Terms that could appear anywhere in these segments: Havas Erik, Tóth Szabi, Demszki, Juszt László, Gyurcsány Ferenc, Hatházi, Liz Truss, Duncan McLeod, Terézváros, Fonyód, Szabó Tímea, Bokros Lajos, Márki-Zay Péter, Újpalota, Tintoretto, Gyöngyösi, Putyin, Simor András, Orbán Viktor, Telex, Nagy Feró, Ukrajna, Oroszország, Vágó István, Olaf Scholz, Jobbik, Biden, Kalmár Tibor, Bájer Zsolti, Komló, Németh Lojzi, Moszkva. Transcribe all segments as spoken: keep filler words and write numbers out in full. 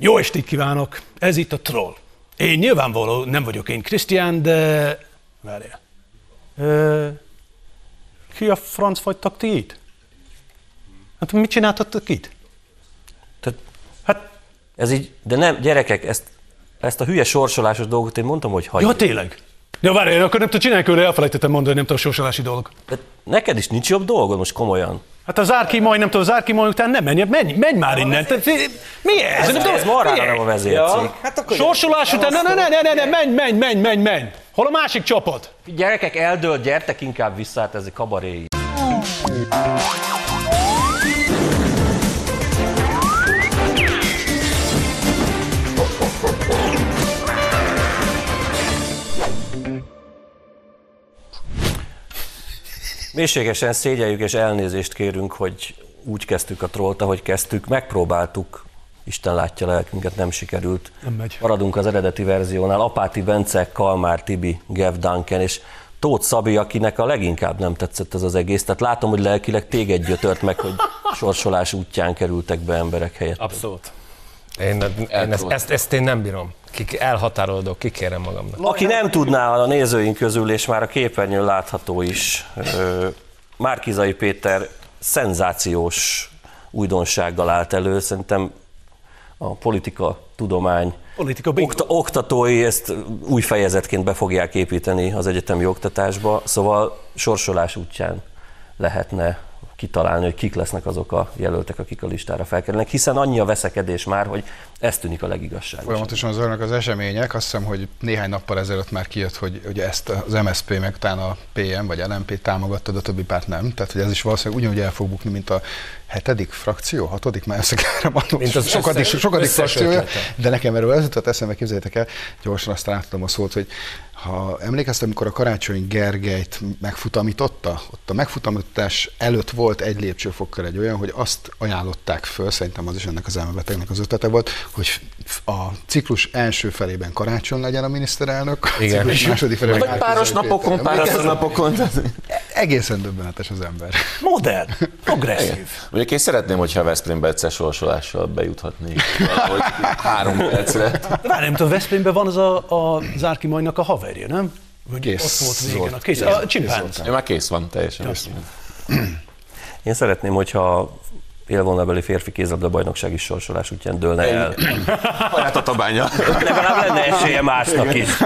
Jó estét kívánok! Ez itt a Troll. Én nyilvánvaló, nem vagyok én Krisztián, de... Várjál. Ö... Ki a franc vagytok ti itt? Hát mit csináltatok itt? Tehát, hát... Ez így, de nem, gyerekek, ezt, ezt a hülye sorsolásos dolgot én mondtam, hogy hagyj. Ja, tényleg? Ja, várjál, akkor nem tudom, csinálj körül, elfelejtettem mondani, nem tudom, a sorsolási dolog. De neked is nincs jobb dolgod most komolyan. Hát a zárki majd, nem tudom, a zárki majd után nem menj, menj, menj már innen. Mi ez? Ez marhára nem a vezércég. Sorsolás után, ne, ne, ne, ne, ne, menj, menj, menj, menj, menj. Hol a másik csapat? Gyerekek, eldőlt, gyertek inkább vissza, hát ez egy kabaré. Mélységesen szégyeljük és elnézést kérünk, hogy úgy kezdtük a Trollt, ahogy kezdtük, megpróbáltuk, Isten látja lelkünket, nem sikerült. Nem megy. Maradunk az eredeti verziónál, Apáti Bence, Kalmár Tibi, Gav Duncan és Tóth Szabi, akinek a leginkább nem tetszett ez az egész. Tehát látom, hogy lelkileg téged gyötört meg, hogy sorsolás útján kerültek be emberek helyett. Abszolút. Én, én ezt, ezt, ezt én nem bírom. Kik, elhatárolódok, kikérem magamnak. Aki nem tudná, a nézőink közül, és már a képernyőn látható is, Márki-Zay Péter szenzációs újdonsággal állt elő. Szerintem a politika tudomány politika okta, oktatói ezt új fejezetként be fogják építeni az egyetemi oktatásba, szóval sorsolás útján lehetne kitalálni, hogy kik lesznek azok a jelöltek, akik a listára felkerülnek, hiszen annyi a veszekedés már, hogy ez tűnik a legigazságosabb. Folyamatosan zajlanak az események, azt hiszem, hogy néhány nappal ezelőtt már kijött, hogy, hogy ezt az em es zé pé, meg utána a pé em vagy el em pé támogatta, de a többi párt nem. Tehát, hogy ez is valószínűleg ugyanúgy el fog bukni, mint a hetedik frakció, hatodik, már összekerem adom, sokadik, sokadik frakciója, de nekem erről ez jutott eszembe, képzeljétek el, gyorsan aztán átadom a szót, hogy ha emlékeztem, amikor a Karácsony Gergelyt megfutamította, ott a megfutamítás előtt volt egy lépcsőfokkal egy olyan, hogy azt ajánlották föl, szerintem az is ennek az elmebetegnek az ötlete volt, hogy a ciklus első felében Karácsony legyen a miniszterelnök, a ciklus második felében Márki-Zay páros napokon, páros napokon. Egészen döbbenetes az ember. Modern, progresszív. Mondjuk én szeretném, hogyha a Veszprémbe egyszer sorsolással bejuthatnék. Három percre. Várj, nem tudom, Veszprémben van az a, a Zárki Majnak a haverje, nem? Kész. Ott volt végén a kész. A csimpánc. Már kész van, teljesen. Kész. Én szeretném, hogyha élvonalbeli férfi kézlabda bajnokság is sorsolás útján dőlne el. Haját a tabánya. Legalább lenne esélye másnak is.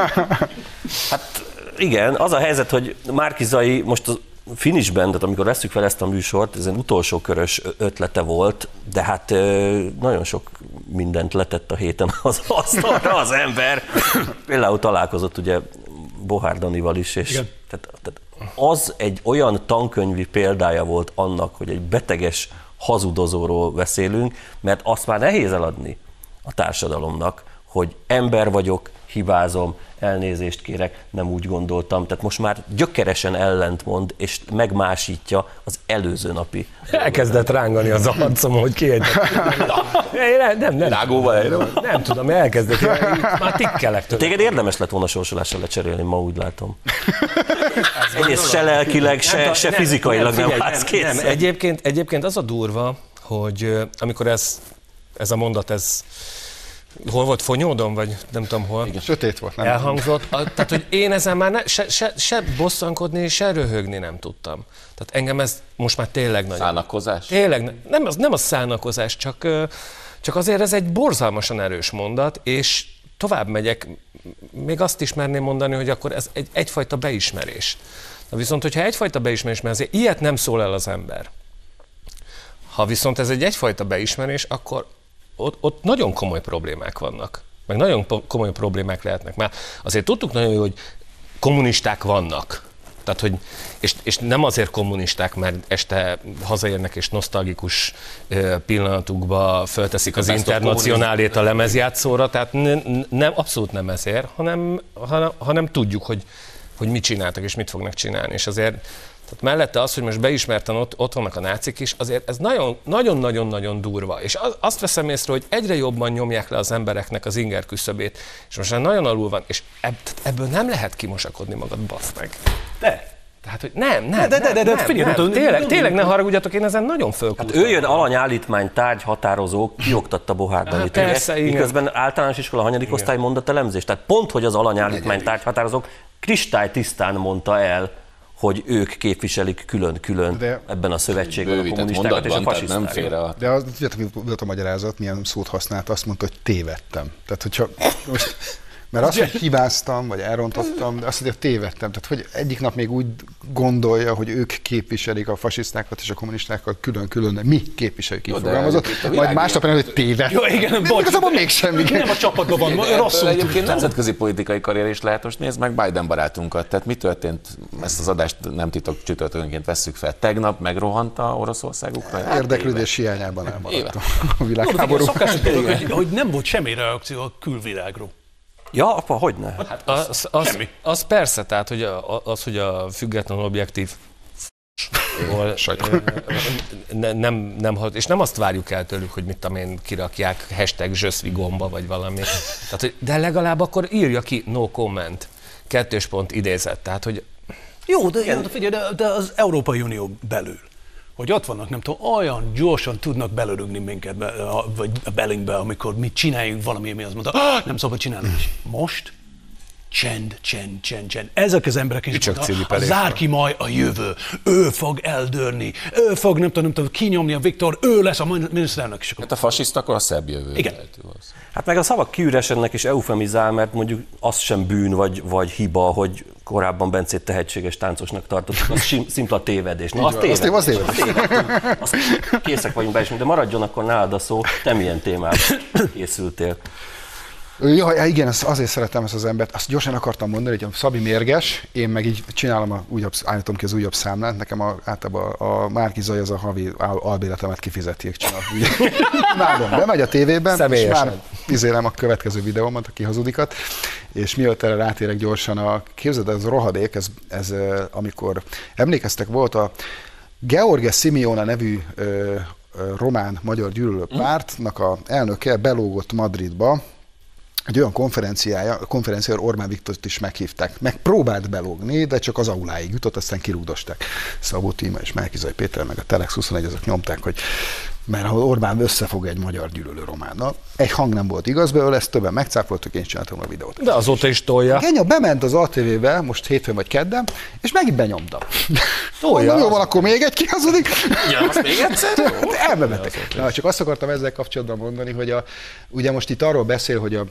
Hát igen, az a helyzet, hogy Márki-Zay most az finishben, tehát amikor veszük fel ezt a műsort, ez egy utolsó körös ötlete volt, de hát nagyon sok mindent letett a héten az asztalra az ember. Például találkozott ugye Bohár Danival is, és tehát, tehát az egy olyan tankönyvi példája volt annak, hogy egy beteges hazudozóról beszélünk, mert azt már nehéz eladni a társadalomnak, hogy ember vagyok, hibázom, elnézést kérek, nem úgy gondoltam. Tehát most már gyökeresen ellentmond, és megmásítja az előző napi. Elkezdett rángani az arcom, hogy kiegyek. Nem, nem, nem. Rágóval nem, nem, nem tudom, elkezdett. Már tikkelek tőle. Téged érdemes lett volna sorsolással lecserélni, ma úgy látom. Egyrészt se lelkileg, se, se fizikailag nem állsz készen. Egyébként, egyébként az a durva, hogy amikor ez, ez a mondat, ez hol volt, Fonyódon, vagy nem tudom hol. Igen. Sötét volt, nem? Elhangzott. A, tehát, hogy én ezen már ne, se, se, se bosszankodni, se röhögni nem tudtam. Tehát engem ez most már tényleg nagyon... Szánakozás? Tényleg, nem az, nem az szánakozás, csak, csak azért ez egy borzalmasan erős mondat, és tovább megyek, még azt is merném mondani, hogy akkor ez egy, egyfajta beismerés. Na viszont, hogyha egyfajta beismerés, mert azért ilyet nem szól el az ember. Ha viszont ez egy egyfajta beismerés, akkor Ott, ott nagyon komoly problémák vannak, meg nagyon komoly problémák lehetnek. Már azért tudtuk nagyon jó, hogy kommunisták vannak, tehát, hogy, és, és nem azért kommunisták, mert este hazaérnek és nosztalgikus pillanatukba fölteszik az Internacionálét a lemezjátszóra, tehát nem, nem, abszolút nem ezért, hanem, hanem, hanem tudjuk, hogy, hogy mit csináltak és mit fognak csinálni. És azért tehát mellette az, hogy most beismerten ott, ott vannak a nácik is, azért ez nagyon-nagyon-nagyon durva. És az, azt veszem észre, hogy egyre jobban nyomják le az embereknek az inger küszöbét, és most már nagyon alul van, és ebb, ebből nem lehet kimosakodni magad, bassz meg. De! Hát, hogy nem, nem, de, de, de, de, nem, figyelj, nem, nem, nem, tényleg, tényleg ne haragudjatok, én ezen nagyon fölkúsztam. Hát ő jön alanyállítmány tárgyhatározók, kioktatta Bohár Danit, miközben általános iskola hanyadik osztály mondatelemzés. Tehát pont, hogy az alanyállítmány tárgyhatározók kristálytisztán mondta el, hogy ők képviselik külön-külön de ebben a szövetségben a kommunistákat és a fasisztákat. De az, tudjátok, a magyarázat, milyen szót használt, azt mondta, hogy tévedtem. Tehát, hogyha most... Mert azt, hogy hibáztam, vagy elrontottam, de azt, hogy tévedtem. Tehát, hogy egyik nap még úgy gondolja, hogy ők képviselik a fasisztákat és a kommunistákat külön-külön, de mi képviseljük, így fogalmazott. Majd másnap nem, hogy tévedt. Jó, igen, bocs. Igazából mégsem. Nem a csapatban van, rosszul tudtam. Nemzetközi politikai karrier is lehet, most nézd meg Biden barátunkat. Tehát mi történt? Ezt az adást nem titok csütörtökönként vesszük fel. Tegnap megrohant a Oroszország Ukrajna. Érdeklődés hiányában elmaradtam a világháború. Hogy nem volt semmi reakció a külvilágról. Ja, apa, hogyne? Hát az, az, az, az persze, tehát hogy a, az, hogy a független objektív hol, ne, nem, nem, és nem azt várjuk el tőlük, hogy mit tudom én, kirakják hashtag zsöszvi gomba, vagy valami. Tehát, hogy, de legalább akkor írja ki no comment, kettős pont idézet. Tehát, hogy... Jó, de, jó, de figyelj, de, de az Európai Unió belül, hogy ott vannak, nem tudom, olyan gyorsan tudnak belörögni minket, be, vagy a belünkbe, amikor mi csináljuk valami, ami azt mondta, ah, nem szabad csinálni. Most csend, csend, csend, csend. Ezek az emberek is mondta, zár ki majd a jövő, ő fog eldörni, ő fog, nem tudom, nem tudom, kinyomni a Viktor, ő lesz a miniszterelnök. Hát a fasiszta, akkor a szebb jövő. Igen. Hát meg a szavak kiüresednek és eufemizál, mert mondjuk az sem bűn vagy, vagy hiba, hogy korábban Bencét tehetséges táncosnak tartottuk, az szimpla tévedés. Na, az tévedés. Az az készek vagyunk be is, de maradjon akkor nálad a szó, te milyen témában készültél. Ja, igen, azért szeretem ezt az embert. Azt gyorsan akartam mondani, hogy a Szabi mérges, én meg így csinálom, a újabb, állítom ki az újabb számlát, nekem a, általában a, a Márki-Zay az a havi albéletemet kifizeti, csinál. Nálom bemegy a tévében, és már izélem a következő videómat, a kihazudikát, és mielőtt erre rátérek gyorsan, a, képzeld, ez a rohadék, ez, ez amikor emlékeztek, volt a George Simiona nevű ö, ö, román-magyar gyűlölő pártnak a elnöke belógott Madridba, egy olyan konferenciája, konferenciára Orbán Viktort is meghívták. Megpróbált belógni, de csak az auláig jutott, aztán kirúgdosták. Szabó Tímea és Márki-Zay Péter, meg a Telex huszonegy, azok nyomták, hogy mert ha Orbán összefog egy magyar gyűlölő románnal. Egy hang nem volt igaz belőle, ezt többen megcáfoltuk, én csináltam a videót. De azóta is tolja. Genya bement az á té vé-be, most hétfőn vagy kedden, és megint benyomta. Tolja. Jó, van, akkor még egy kihazudik. Ja, azt még egyszer? Elmebetek. Na, csak azt akartam ezzel kapcsolatban mondani, hogy a, ugye most itt arról beszél, hogy a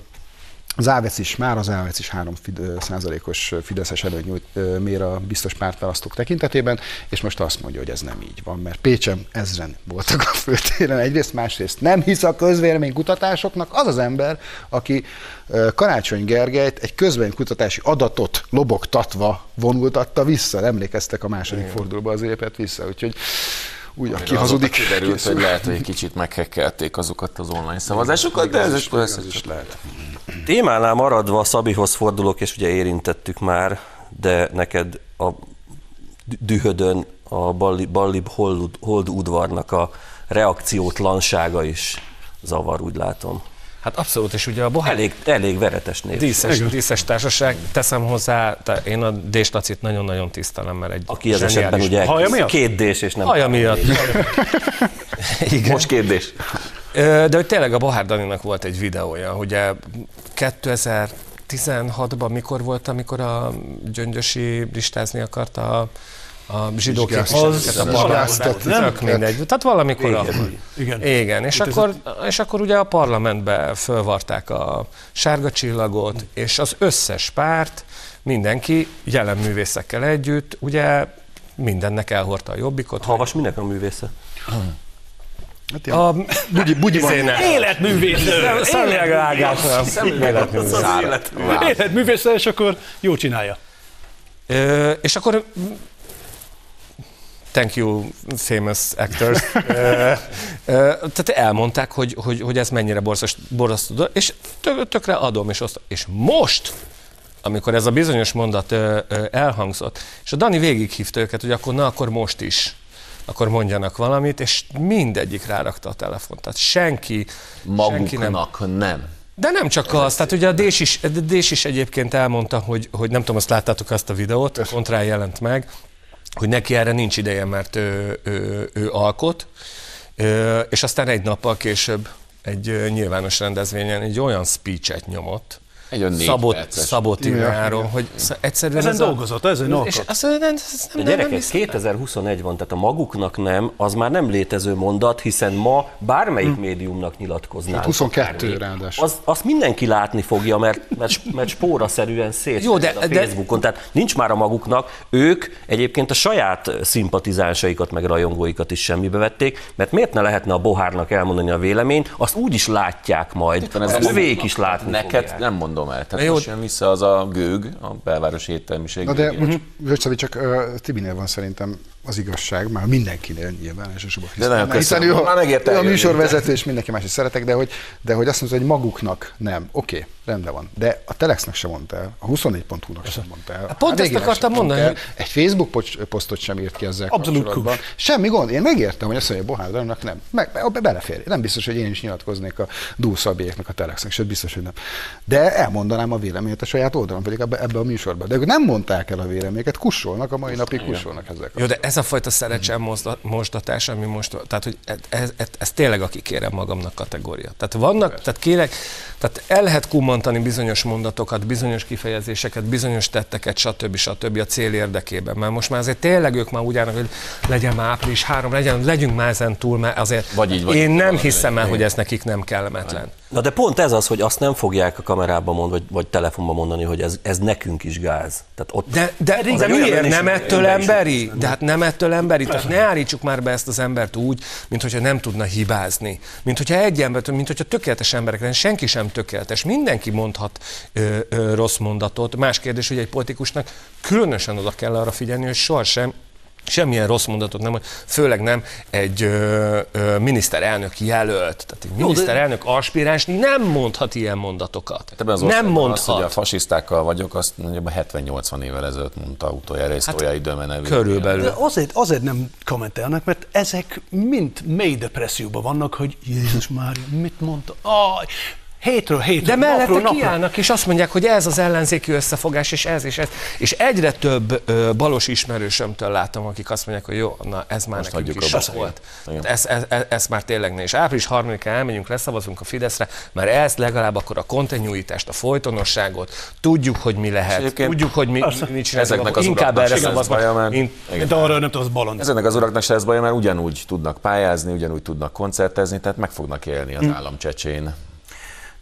Závecz is, már az Závecz is három százalékos fideszes előnyújt mér a biztos pártválasztók tekintetében, és most azt mondja, hogy ez nem így van, mert Pécsen ezren voltak a főtéren egyrészt, másrészt nem hisz a közvéleménykutatásoknak. Az az ember, aki Karácsony Gergelyt egy közvéleménykutatási adatot lobogtatva vonultatta vissza, emlékeztek a második fordulóba az épet vissza, úgyhogy úgy, aki hazudik. Kiderült, hogy lehet, hogy egy kicsit meghekkelték azokat az online szavazásokat, de ez is, ez is lehet. Témánál maradva Szabihoz fordulok, és ugye érintettük már, de neked a dühödön a Ballib Hold udvarnak a reakciótlansága is zavar, úgy látom. Hát abszolút, és ugye a Bohár... Elég, elég veretes név. Díszes, díszes társaság, teszem hozzá, én a D-stacit nagyon-nagyon tisztelem, mert egy... Aki az esetben ugye két D-s és nem... Haja miatt. Igen. Most két D-s. De hogy tényleg a Bohár Daninak volt egy videója, ugye kétezer-tizenhatban mikor volt, amikor a Gyöngyösi listázni akart a, a zsidó képviselőket, a parlamentben, nem mindegy, tehát valamikor igen. A... Igen. Igen, és akkor, és akkor ugye a parlamentbe fölvarták a sárga csillagot, és az összes párt, mindenki jelen művészekkel együtt, ugye mindennek elhordta a Jobbikot. Havas minek a művésze? Hát a bugyi, bugyi életművész, szemlélegágás, életművész, és akkor jól csinálja. Ö, és akkor thank you, famous actors. ö, ö, tehát elmondták, hogy, hogy, hogy ez mennyire borzasztó, és tökre adom, és osztom. És most, amikor ez a bizonyos mondat ö, ö, elhangzott, és a Dani végighívta őket, hogy akkor na, akkor most is. Akkor mondjanak valamit, és mindegyik rárakta a telefont. Tehát senki, maguknak senki nem. nem. De nem csak az, tehát ugye a Dés is, Dés is egyébként elmondta, hogy, hogy nem tudom, azt láttátok azt a videót, kontrá jelent meg, hogy neki erre nincs ideje, mert ő, ő, ő alkot, és aztán egy nappal később egy nyilvános rendezvényen egy olyan speech-et nyomott, Szabó Tímeáról, hogy egyszerűen... Ezen ez dolgozott, a... ez egy alkot. A gyerekek, kétezer-huszonegy van, tehát a maguknak nem, az már nem létező mondat, hiszen ma bármelyik hmm. médiumnak nyilatkoznánk. huszonkettő ráadásul. Az, azt mindenki látni fogja, mert, mert, mert spóraszerűen szétszed a Facebookon. De... Tehát nincs már a maguknak, ők egyébként a saját szimpatizánsaikat, meg rajongóikat is semmibe vették, mert miért ne lehetne a Bohárnak elmondani a véleményt, azt úgy is látják majd, az övék is látni neked nem mondom. El. Tehát most jön vissza az a gőg, a belvárosi értelmiség. Na de most, Vöcsavi, csak uh, Tibinél van szerintem az igazság, már mindenkinél nyilván elsősorban. De nagyon köszönöm, hiszen ő, már megérte. A műsorvezető és mindenki más is szeretek, de hogy, de hogy azt mondta, hogy maguknak nem. Oké, okay, rendben van. De a Telexnek sem mondta el, a huszonnégy pont hú-nak sem mondta el. Pont ezt akartam mondani. El, egy Facebook posztot sem írt ki ezzel kapcsolatban. Semmi gond. Én megértem, hogy azt mondja, hogy Bohár Daninak nem. Meg, be, belefér. Nem biztos, hogy én is nyilatkoznék a Tóth Szabiéknak a Telexnek, sőt biztos, hogy nem. De elmondanám a véleményet a saját oldalon, pedig ebbe a műsorban. De ők nem mondták el a véleményeket, kussolnak, a mai napig kussolnak ezek. Jó, de ez a fajta szerencsemostatás, ami most, tehát hogy ez, ez, ez tényleg a kikérem magamnak kategória. Tehát vannak, tehát kérek, tehát el lehet kummantani bizonyos mondatokat, bizonyos kifejezéseket, bizonyos tetteket, stb. Stb. A cél érdekében. Mert most már azért tényleg ők már úgy állnak, hogy legyen már április három, legyen, legyünk már ezen túl, mert azért vagy így, vagy én nem hiszem el, hogy ez nekik nem kellemetlen. Na de pont ez az, hogy azt nem fogják a kamerába mondani, vagy, vagy telefonba mondani, hogy ez, ez nekünk is gáz. Tehát ott de de, de miért? Nem ettől emberi? De hát nem ettől emberi? Tehát ne állítsuk már be ezt az embert úgy, mint hogyha nem tudna hibázni. Mint hogyha egy embert, mint hogyha tökéletes emberek, senki sem tökéletes. Mindenki mondhat ö, ö, rossz mondatot. Más kérdés, hogy egy politikusnak különösen oda kell arra figyelni, hogy sohasem semmilyen rossz mondatot nem, főleg nem egy ö, ö, miniszterelnök jelölt. Tehát egy miniszterelnök aspiráns nem mondhat ilyen mondatokat. Nem mondhat. Azt, hogy a fasisztákkal vagyok, azt nagyjából hetven-nyolcvan évvel ezelőtt mondta utoljára, és hát, időmenevő. Körülbelül. De azért, azért nem kommentelnek, mert ezek mind mély depresszióban vannak, hogy Jézus Mária, mit mondta? Aj! Hétről hétről, de mellette napról, kiállnak, és azt mondják, hogy ez az ellenzéki összefogás, és ez, és ez. És egyre több ö, balos ismerősömtől látom, akik azt mondják, hogy jó, na ez már most nekünk is sok volt. Ez, ez, ez, ez már tényleg ne. És április harmadikán elmegyünk, leszavazunk a Fideszre, mert ezt legalább akkor a kontinuitást, a folytonosságot, tudjuk, hogy mi lehet, tudjuk, hogy mi, mi csinálunk, inkább erre szavaznak. De arra nem tudom, az bolond. Ezeknek az uraknak se ez baja, mert ugyanúgy tudnak pályázni, ugyanúgy tudnak koncertezni, tehát meg fognak élni az állam csecsén.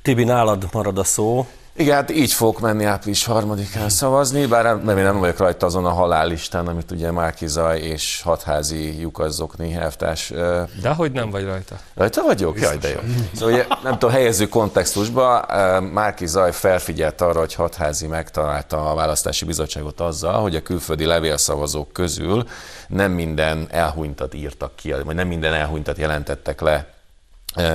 Tibi, nálad marad a szó. Igen, hát így fogok menni április harmadikán szavazni, bár nem, én nem vagyok rajta azon a halállistán, amit ugye Márki-Zay és Hatházi Lyukasz Zokni elvtárs... Dehogy nem vagy rajta. Rajta vagyok? Biztos. Jaj, de jó. Szóval ugye, nem tudom, helyező kontextusba, Márki-Zay felfigyelt arra, hogy Hatházi megtalálta a választási bizottságot azzal, hogy a külföldi levélszavazók közül nem minden elhunytat írtak ki, vagy nem minden elhunytat jelentettek le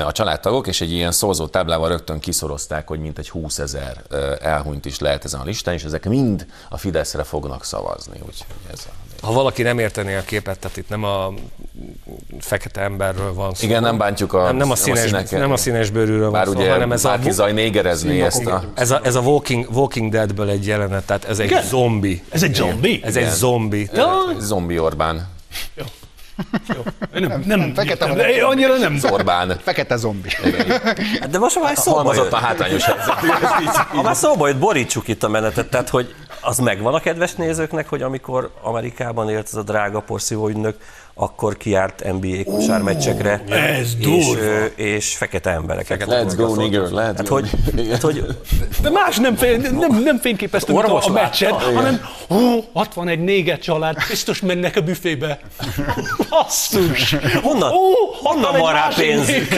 a családtagok, és egy ilyen szorzó táblával rögtön kiszorozták, hogy mintegy húszezer elhunyt is lehet ezen a listán, és ezek mind a Fideszre fognak szavazni. Úgyhogy ez a... Ha valaki nem értené a képet, tehát itt nem a fekete emberről van szó. Igen, nem bántjuk a, nem, nem a, színes, a nem a színesbőrűről van szó, ugye, hanem ez a... Márki-Zay négerezné ezt a... Ez a, ez a walking, walking Deadből egy jelenet, tehát ez egy zombi. Ez egy zombi? Ez egy zombi. Zombi Orbán. Jó. Jó. Nem, nem, nem, nem fekete, nem, nem, annyira nem Orbán. Fekete zombi. De most már szóba jött. A hátrányos helyzet. Ha már szóba jött, borítsuk itt a menetet, tehát hogy az megvan a kedves nézőknek, hogy amikor Amerikában élt ez a drága porszívó ügynök, akkor kiárt en bé á kosármeccsekre, és, és fekete embereket. Let's go, nigger, let's hát, go. Hogy, hát, hogy, de más nem, fél, nem, nem fényképeztünk a, a meccset, hanem oh, hatvanegy néger család, biztos mennek a büfébe. Basszus! Honnan, oh, honnan van rá pénz? Hát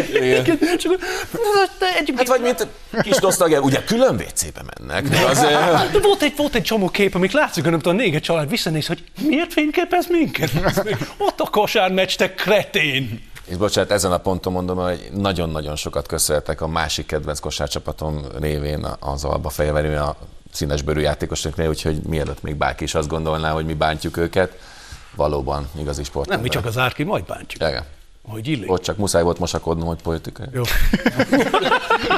vagy mint kis nosztalgia, ugye külön vécébe mennek. De, az, de volt, egy, volt egy csomó kép, amik látszik, hogy a néger család visszanéz, hogy miért fényképez minket? Ott a kosármeccs, te kretén! És bocsánat, ezen a ponton mondom, hogy nagyon-nagyon sokat köszönhetek a másik kedvenc kosárcsapatom révén az Alba Fehérvárnál a színesbőrű játékosoknál, úgyhogy mielőtt még bárki is azt gondolná, hogy mi bántjuk őket, valóban igazi sport. Nem, mi csak az árki, majd bántjuk. Igen. Hogy illik. Ott csak muszáj volt mosakodnom, hogy politikai. Jó.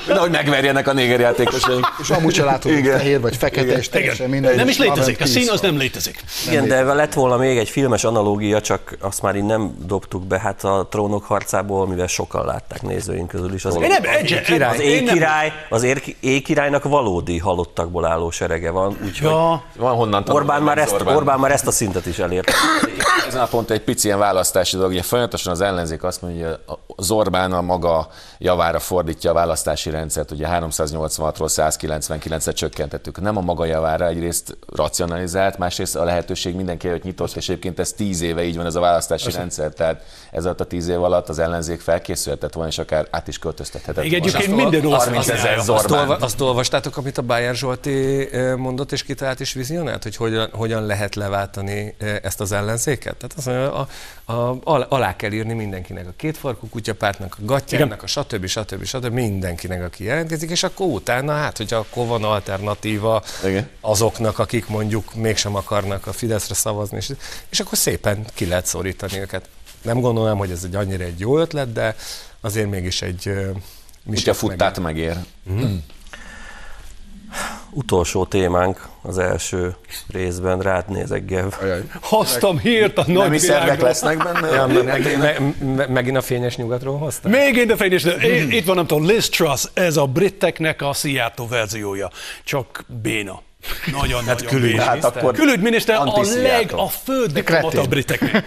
De hogy megverjenek a néger játékosaink. És amúgy se látod, hogy fehér vagy fekete, igen, és teljesen minden. Nem is létezik, a szín az nem létezik. Igen, nem de lett volna még egy filmes analógia, csak azt már így nem dobtuk be, hát a Trónok harcából, mivel sokan látták nézőink közül is. Az Éjkirály, az Éjkirálynak valódi halottakból álló serege van, úgyhogy ja, van honnan Orbán már, ezt, Orbán. Orbán már ezt a szintet is elért. Ezen a pont egy pici ilyen választási dolog, ugye folyamatosan az ellenzék azt mondja, hogy az Orbán a maga javára fordítja a választási rendszert, ugye háromszáznyolcvanhatról százkilencvenkilencre csökkentettük. Nem a maga javára, egyrészt racionalizált, másrészt a lehetőség mindenki előtt nyitott, és egyébként ez tíz éve így van ez a választási rendszer, tehát ez alatt a tíz év alatt az ellenzék felkészülhetett volna, és akár át is költöztethetett volna. Igen, egyébként minden ország. Azt olvastátok, amit a Bájer Zsolti mondott, és kitalált és vizionált, hogy hogyan, hogyan lehet leváltani ezt az ellenzéket? Tehát azt mondja, a, a, alá kell írni mindenkinek, a kétfarkú kutyapártnak, a gatyának, a stb. stb. stb. mindenkinek, aki jelentkezik, és akkor utána, hát, hogyha akkor van alternatíva igen, azoknak, akik mondjuk mégsem akarnak a Fideszre szavazni, és, és akkor szépen ki lehet szorítani őket. Nem gondolom, hogy ez egy annyira egy jó ötlet, de azért mégis egy... Kutya futtát megér. megér. Mm. Utolsó témánk az első részben, rád nézek, Gev. Hoztam hírt a nagy világról. lesznek benne? Ja, meg, meg, meg, meg, megint a fényes nyugatról hoztam? Megint a fényes nyugatról. Itt van, nem tudom, Liz Truss, ez a briteknek a Seattle verziója. Csak béna. Nagyon-nagyon hát külügy, hát akkor külügyminiszter a leg, a fő diplomata a briteknek.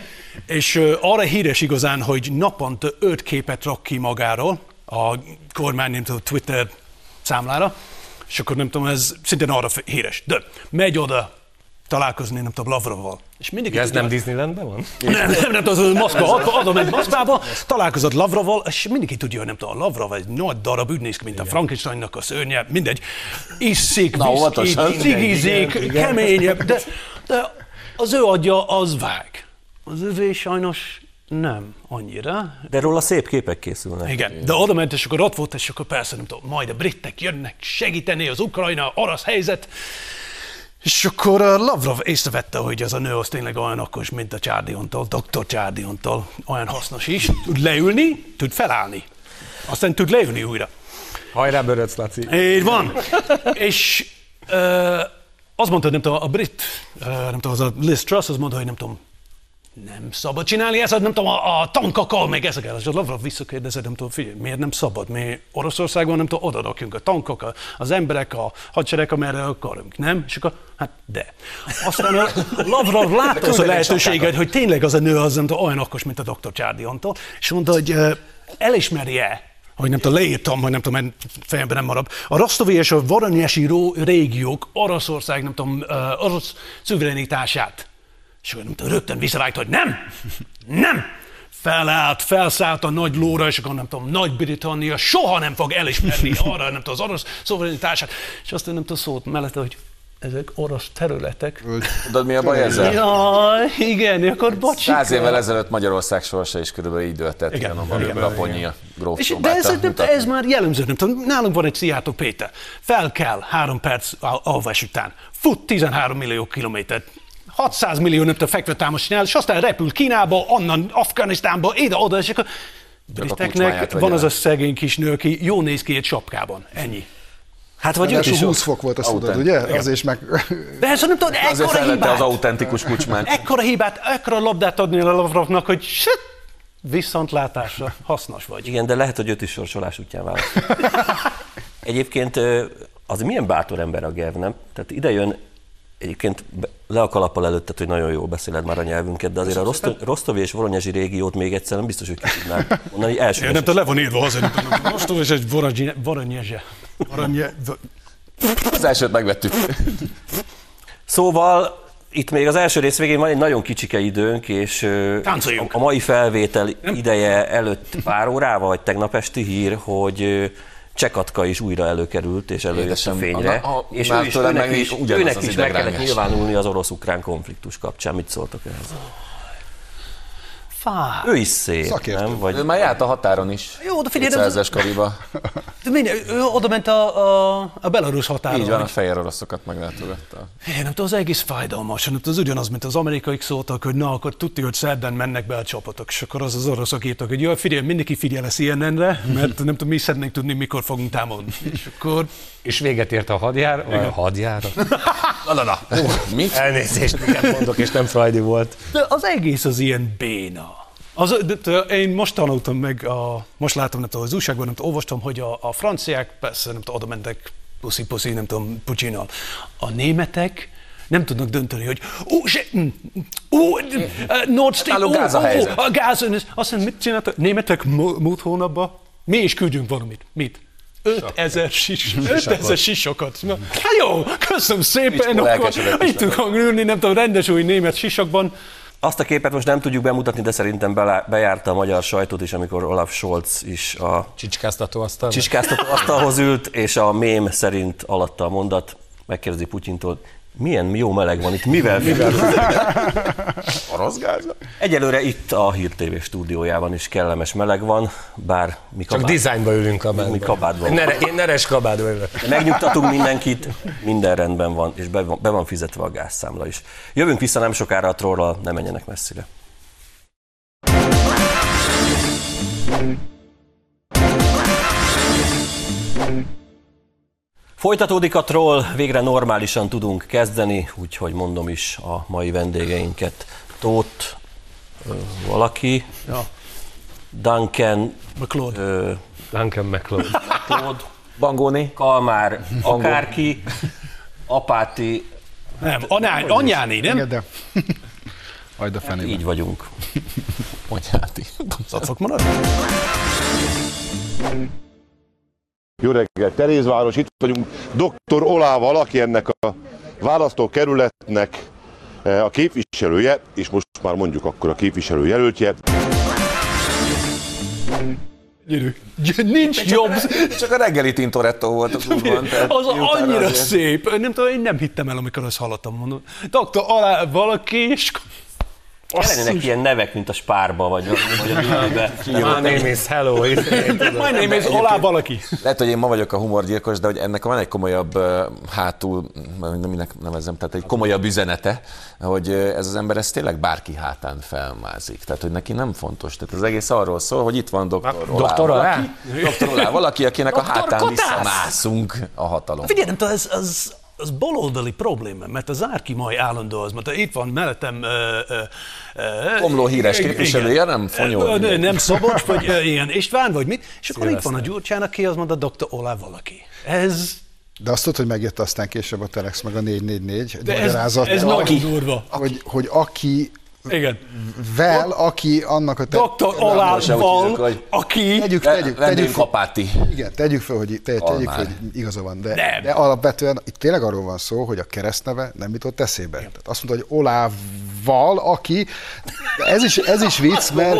És uh, arra híres igazán, hogy naponta öt képet rak ki magáról a kormány, nem tudom, Twitter számlára, és akkor nem tudom, ez szintén arra híres. De megy oda találkozni, nem tudom, Lavrovval. És mindig ez nem Disneylandben van? Nem, nem, nem, nem tudom, Moszkva, adom egy Moszkvába, találkozott Lavrovval, és mindenki tudja, hogy nem tudom, a Lavrov egy nagy darab, úgy néz ki, mint a Frankensteinnak a szörnye, mindegy. Iszik, viszkít, cigizik, keményebb, de, de az ő agya az vág. Az övé sajnos... Nem annyira. De róla szép képek készülnek. Igen, de oda ment, és akkor ott volt, és akkor persze nem tudom, majd a britek jönnek segíteni az Ukrajna, orosz helyzet. És akkor Lavrov észrevette, hogy ez a nő az tényleg olyan okos, mint a Csárdion-tól, doktor Csárdion-tól, olyan hasznos is. Tud leülni, tud felállni. Aztán tud leülni újra. Hajrá, Böröc Laci! Így van. És uh, azt mondta, hogy nem tudom, a brit, uh, nem tudom, az a Liz Truss, azt mondta, hogy nem tudom, nem szabad csinálni ezt, nem tudom, a, a tankakkal, meg ezeket. És a Lavrov visszakérdezett, nem tudom, figyelj, miért nem szabad? Mi Oroszországban nem tudom, oda rakjunk a tankok, az emberek, a hadsereg, amerre akarunk, nem? És akkor, hát de. Aztán a Lavrov látta az a lehetőséget, hogy tényleg az a nő az nem tudom, olyan okos, mint a doktor Csárdion-tól, és mondta, hogy elismerje, hogy nem tudom, leírtam, hogy nem tudom, fejemben nem marad. A rosztovi és a voronyesi régiók Oroszország, nem tudom, orosz szuverenitását. És nem tudom, rögtön visszavágt, hogy nem, nem. Felállt, felszállt a nagy lóra, és akkor nem tudom, Nagy-Britannia soha nem fog elismerni arra, nem tudom, az orosz szuverenitását. És aztán nem tudom, szólt mellette, hogy ezek orosz területek. Tudod, mi a baj ezzel? Jaj, igen, akkor bocsika. Száz évvel ezelőtt Magyarország sorsa is körülbelül így döltett. Igen, igen. Raponyi a gróf. De ez, nem, ez már jellemző, nem tudom, nálunk van egy Szijjártó Péter. Fel kell három perc alvás után. Fut tizenhárom millió kilométert. hatszáz millió nöptől fekvőtámaszt csinál, és aztán repül Kínába, onnan Afganisztánba, ide-oda, és akkor briteknek van az a szegény kis nő, aki jó néz ki egy sapkában. Ennyi. Hát vagy ők is húsz fok volt, azt tudod, ugye? Az is meg... De ezt nem tudod, ekkora hibát! Az autentikus kucsmán. Ekkora hibát, ekkora labdát adni a Lavrovnak, hogy viszontlátásra hasznos vagy. Igen, de lehet, hogy öt is sorsolás útján válaszol. Egyébként az milyen bátor ember a Gev, nem? Tehát ide jön. Egyébként le a kalappal előtted, hogy nagyon jól beszéled már a nyelvünket, de azért a Rosztovi Rosztov és Voronyezsi régiót még egyszer nem biztos, hogy ki tudnánk mondani. Én nem tudom, le van írva azért, hogy Rosztov és egy Voronyezse. Az elsőt megvettük. Szóval itt még az első rész végén van egy nagyon kicsike időnk, és a mai felvétel ideje előtt pár órával, vagy tegnap esti hír, hogy Csekatka is újra előkerült, és előjött a fényre, a, a, a, és ő is, őnek is, őnek az is meg kellett nyilvánulni az orosz-ukrán konfliktus kapcsán. Mit szóltok ehhez? fár. Ő is szép, szakértő. Nem? Vagy... Ő már járt a határon is. Jó, de figyelj, kétszázas kariba. Ő oda ment a, a, a belarus határon. Így van, a fehér oroszokat meglátogatta. Én nem tudom, az egész fájdalmas. Nem tudom, az ugyanaz, mint az amerikaiak szóltak, hogy na, akkor tudni, hogy szerdán mennek be a csapatok. És akkor az az oroszok írtak, hogy jaj, figyelj, mindenki figyel lesz ilyenre, mert nem tudom, mi is szeretnénk tudni, mikor fogunk támadni. És akkor... És véget ért a hadjár, vagy a hadjára. Na, na, na. Mit? Elnézést, miket mondok, és nem Freudi volt. De az egész az ilyen béna. Az, de, de én most tanultam meg, a, most látom, nem tudom, az újságban, nem tudom, olvastam, hogy a, a franciák persze, nem tudom, oda mentek puszi-puszi, nem tudom, Pucsinnal. A németek nem tudnak dönteni, hogy ó, se, ó, Nord Stream, ó, ó, a gáz. Azt mondom, mit csináltak? Németek múlt hónapban? Mi is küldjünk valamit. Mit? ötezer sis, sisokat. Na, hát jó, köszönöm szépen, akkor itt tudunk ülni, nem tudom, rendes új német sisakban. Azt a képet most nem tudjuk bemutatni, de szerintem bejárta a magyar sajtót is, amikor Olaf Scholz is a csicskáztató asztalhoz, csicskáztató asztalhoz ült, és a mém szerint alatta a mondat, megkérdezi Putyintól, milyen jó meleg van itt, mivel? mivel? Orosz gáznak? Egyelőre itt a Hír té vé stúdiójában is kellemes meleg van, bár mi kabát... Csak dizájnba ülünk kabátban. Mi kabátban. Nere, én neres kabátban ülök. Megnyugtatunk mindenkit, minden rendben van, és be van, be van fizetve a gázszámla is. Jövünk vissza nem sokára a Trollral, ne menjenek messzire. Folytatódik a Troll, végre normálisan tudunk kezdeni, úgyhogy mondom is a mai vendégeinket. Tóth, ö, valaki, ja. Duncan, McLeod. Ö, Duncan McLeod, McLeod Bangoni, Kalmár, akárki, Apáti. Nem, anyáni, anyáni nem? Engedem. Ajd a fenébe. Így vagyunk. Anyáni. Szakok marad? Jó reggel, Terézváros, itt vagyunk doktor Olával, aki ennek a választókerületnek a képviselője, és most már mondjuk akkor a képviselőjelöltje. Gyerünk. Nincs jobb. Csak a reggeli Tintoretto volt az úrban. Az annyira azért szép. Nem tudom, én nem hittem el, amikor azt hallottam, mondom. Doktor Olá valaki, és... Kellenének ilyen nevek, mint a Spárba, vagy vagy a Dűlőbe. My name is hello. My name is Olá valaki. Lehet, hogy én ma vagyok a humorgyilkos, de hogy ennek van egy komolyabb hátul, minek nevezem, tehát egy komolyabb üzenete, hogy ez az ember ez tényleg bárki hátán felmázik. Tehát, hogy neki nem fontos. Tehát az egész arról szól, hogy itt van doktor Olá valaki, doktor Olá valaki, akinek a hátán visszamászunk a hatalom. Figyelj, nem tudom, ez... az baloldali probléma, mert az Árki-Maj állandó az, mert itt van mellettem... Komló híres képviselője, nem fonyol. Nem Szabocs, vagy ilyen István, vagy mit, és akkor itt van a Gyurcsány, aki az mondta, doktor Olá valaki. Ez... De azt tudod, hogy megjött aztán később a Telex, meg a négy négy négy magyarázat. Ez nagyon durva. Hogy aki... Igen. Vel, aki annak a... Te... doktor Olával, hogy... aki... Tegyük, tegyük, tegyük, Apáti. Igen, tegyük fel, hogy, te, tegyük fel, hogy igaza van, de, de alapvetően itt tényleg arról van szó, hogy a keresztneve nem jutott eszébe. Igen. Tehát azt mondta, hogy Olával, aki... Ez is, ez is vicc, mert...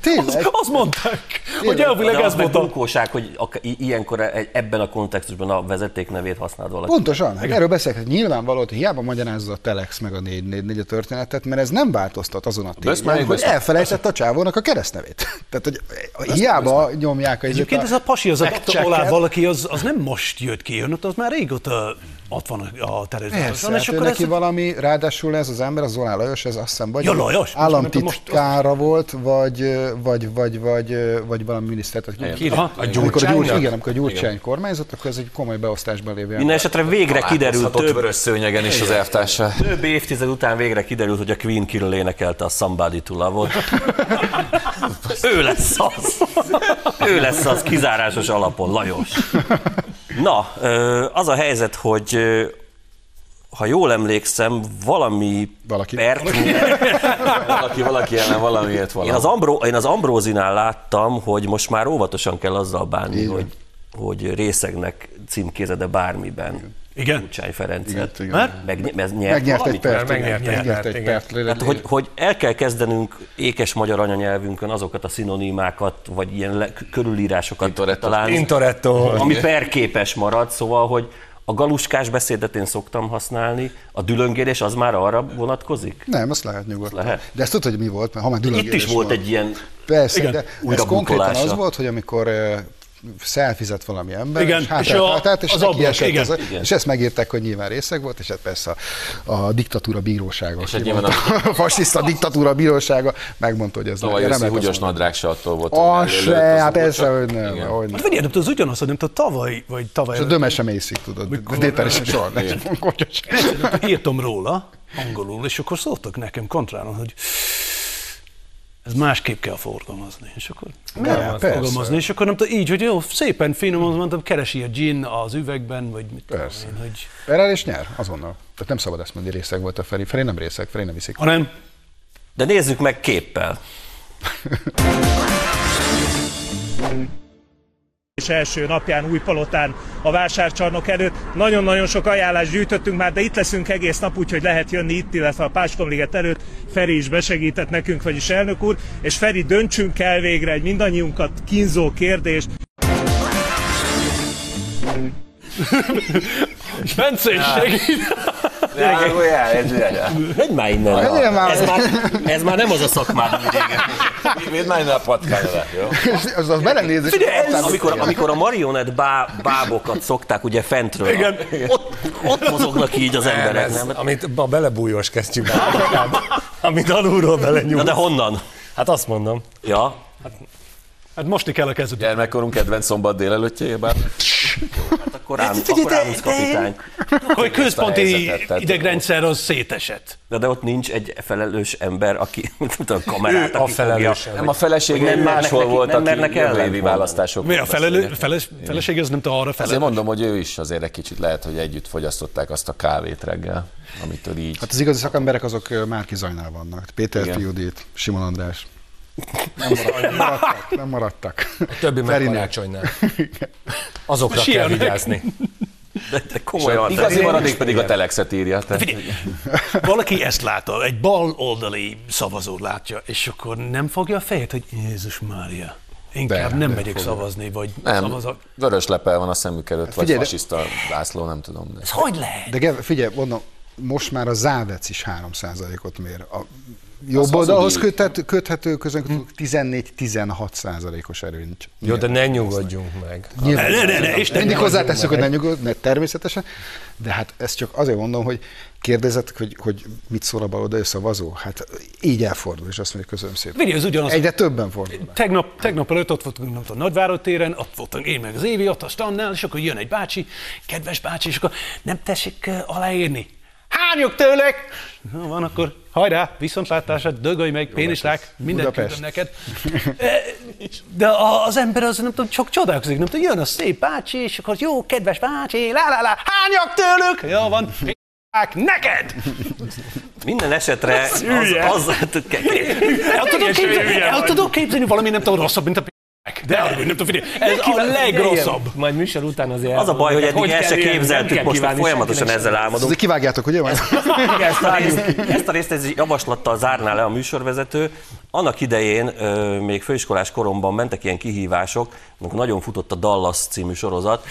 Tényleg? Azt, azt mondták, tényleg, hogy elvileg ez volt a... bunkóság, hogy ilyenkor ebben a kontextusban a vezeték nevét használd valaki. Pontosan, hát erről beszélek. Nyilvánvaló, hogy hiába magyarázza a Telex meg a négy négy négy a történetet, mert ez nem változtat azon a tényen, hogy elfelejtett a csávónak a keresztnevét. Tehát, hogy hiába nyomják a... Egyébként ez a pasi, az a doktor Olá valaki, az, az nem most jött ki, az már régóta ott van a Terezvároson. És akkor neki valami, ráadásul ez az ember, az Olá Lajos, ez azt hiszem, vagy államtitkára volt, vagy... Vagy, vagy, vagy, vagy valami minisztert. Igen, amikor a Gyurcsány kormányzott, akkor ez egy komoly beosztásban lévő. Minden esetre végre kiderült, több vörös szőnyegen is az elvtársa. Több évtized után végre kiderült, hogy a Queen Kirill énekelte a Somebody to Love-ot. Ő lesz az. Ő lesz az kizárásos alapon, Lajos. Na, az a helyzet, hogy ha jól emlékszem, valami valaki. pert... Valaki, valaki, valaki ellen valamiért valami. Én az, Ambró, én az Ambrózinál láttam, hogy most már óvatosan kell azzal bánni, hogy, hogy részegnek címkézed-e bármiben. Igen. Gyurcsány Ferencet. Meg, megnyert egy pert. Megnyert egy pert. Hát, hogy, hogy el kell kezdenünk ékes magyar anyanyelvünkön azokat a szinonimákat, vagy ilyen le, körülírásokat Tintoretto. talán, Tintoretto. ami perképes marad, szóval, hogy A galuskás beszédet én szoktam használni, a dülöngérés az már arra vonatkozik? Nem, azt lehet nyugodtan. Lehet. De ezt tudod, hogy mi volt, mert ha már dülöngérés itt is volt van, egy ilyen persze, igen, de ez konkrétan az volt, hogy amikor uh, szelfizett valami ember, igen, és hátrált, és, a, hátrált, és, az ablak, igen, az, igen. És ezt megírták, hogy nyilván részeg volt, és hát persze a, a diktatúra bírósága, és nyilván a fasiszta diktatúra bírósága megmondta, hogy ez nem remek. Tavaly húgyos nadrág se attól volt. Az se, hát persze, hogy nem. Hát figyelj, az ugyanaz, hogy nem tudom, tavaly vagy tavaly. És a döme sem észik, tudod. Déter is soha nem. Írtam róla angolul, és akkor szóltak nekem kontráron, hogy ez másképp kell forgalmazni, és akkor nem, forgalmazni, és akkor nem tudom, így, hogy jó, szépen finoman mondtam, keresi a gin az üvegben, vagy mit tudom én, hogy... Erre és nyer, azonnal. Tehát nem szabad ezt mondani, részeg volt a Feri. Feri nem részeg, Feri nem viszik. Hanem... De nézzük meg képpel. És első napján Újpalotán a vásárcsarnok előtt. Nagyon-nagyon sok ajánlást gyűjtöttünk már, de itt leszünk egész nap, úgyhogy lehet jönni itt, illetve a Páskomliget előtt. Feri is besegített nekünk, vagyis elnök úr. És Feri, döntsünk el végre egy mindannyiunkat kínzó kérdést. Bence is segít! Menj már innen! Ez már nem az a szakmád, mint régen. Védd már innen a patkányra, jó? Az az belenézés. Amikor a marionett bábokat szokták ugye fentről, ott mozognak így az emberek. Amit a belebújós kesztyűbe. Amit alulról belenyúl. Na de honnan? Hát azt mondom. Ja. Hát mosni kell a kezed. Gyermekkorunk kedvenc szombat délelőttjében. Hát akkor Ánusz kapitány. Hogy központi idegrendszer az szétesett. De, de ott nincs egy felelős ember, aki a kamerát, aki a felelős. Nem a feleség, nem máshol volt, aki jövő évi választásokon. Mi a feleség, ez nem te arra felelős. Azért mondom, hogy ő is azért egy kicsit lehet, hogy együtt fogyasztották azt a kávét reggel, amitől így. Hát az igazi szakemberek azok Márki-Zaynál vannak. Péter Fiúdít, Simor András. Nem maradtak, nem maradtak. A többi meg Karácsonynál. Azokra kell vigyázni. De, de komolyan. Igazi maradék pedig a Telexet írja. Te. Figyelj, valaki ezt látta, egy baloldali szavazó látja, és akkor nem fogja a fejét, hogy Jézus Mária, inkább de, nem de megyek fogja szavazni, vagy nem szavazok. Vörös lepel van a szemük előtt, figyelj, vagy fasiszta László, nem tudom. De. Ez hogy lehet? De figyelj, mondom, most már a Závecz is három százalékot mér. A jobb oldalhoz köthető, köthető közönk tizennégy-tizenhat százalékos erőnyt. Jó, de ne nyugodjunk meg. Ne, ne, ne, ne, és mindig hozzáteszünk, hogy ne nyugodjunk, természetesen. De hát ezt csak azért mondom, hogy kérdezett, hogy, hogy mit szól a baloldali szavazó. Hát így elfordul, és azt mondja, köszönöm szépen. Egyre többen fordulnak. Tegnap, tegnap előtt ott voltunk a Nagyvárad téren, ott voltam én meg az Évi, ott a standnál, és akkor jön egy bácsi, kedves bácsi, és akkor nem tessék aláírni. Hányok tőlek! Na, van akkor, hajrá, viszontlátásra, dögölj meg, pénislák, mindent küldöm neked. De az ember az nem tudom, csak csodálkozik, nem tudom, jön a szép bácsi, és akkor jó, kedves bácsi, lálálá, hányok tőlük! Jó van, pénislák, neked! Minden esetre az... az, az el tudok képzelni valami, nem tudom, rosszabb, mint a pénislák. De arra, nem tudom, figyelj, ez a legrosszabb. Majd műsor után azért... Az a baj, hogy eddig el se képzeltük, most már folyamatosan ezzel álmodunk. Ezt kivágjátok, ugye? Ezt a részt, ezt a részt egy javaslattal zárná le a műsorvezető. Annak idején, még főiskolás koromban mentek ilyen kihívások, amikor nagyon futott a Dallas című sorozat.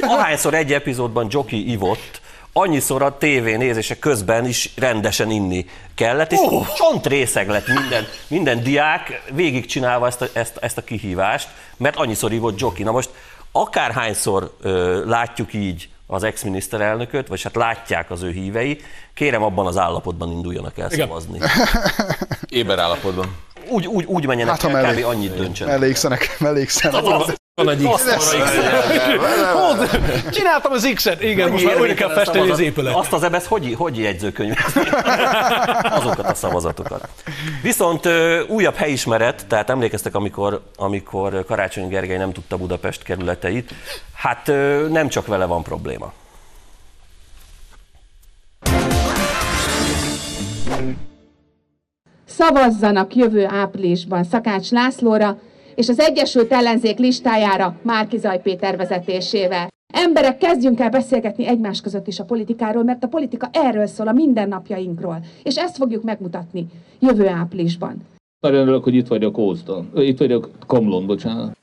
Ahányszor egy epizódban Joki ivott, annyiszor a tévénézése közben is rendesen inni kellett, és oh! csontrészeg lett minden, minden diák végigcsinálva ezt a, ezt, ezt a kihívást, mert annyiszor ívott Joki. Na most akárhányszor ö, látjuk így az ex-miniszterelnököt, vagy hát látják az ő hívei, kérem abban az állapotban induljanak el szavazni. Éber állapotban. Úgy, úgy, úgy menjenek, hát, el, kb. Annyit döntsenek. Mellékszenek, mellékszenek. Csináltam az X-et, igen, most már úgy kell festeni az épület. Azt az ebesz hogy, hogy jegyzőkönyvezni azokat a szavazatokat. Viszont újabb helyismeret, tehát emlékeztek, amikor, amikor Karácsony Gergely nem tudta Budapest kerületeit, hát nem csak vele van probléma. Szavazzanak jövő áprilisban Szakács Lászlóra, és az Egyesült Ellenzék listájára Márki-Zay Péter vezetésével. Emberek, kezdjünk el beszélgetni egymás között is a politikáról, mert a politika erről szól, a mindennapjainkról, és ezt fogjuk megmutatni jövő áprilisban. Nagyon örülök, hogy itt vagyok Ózdon. Itt vagyok Komlón, bocsánat.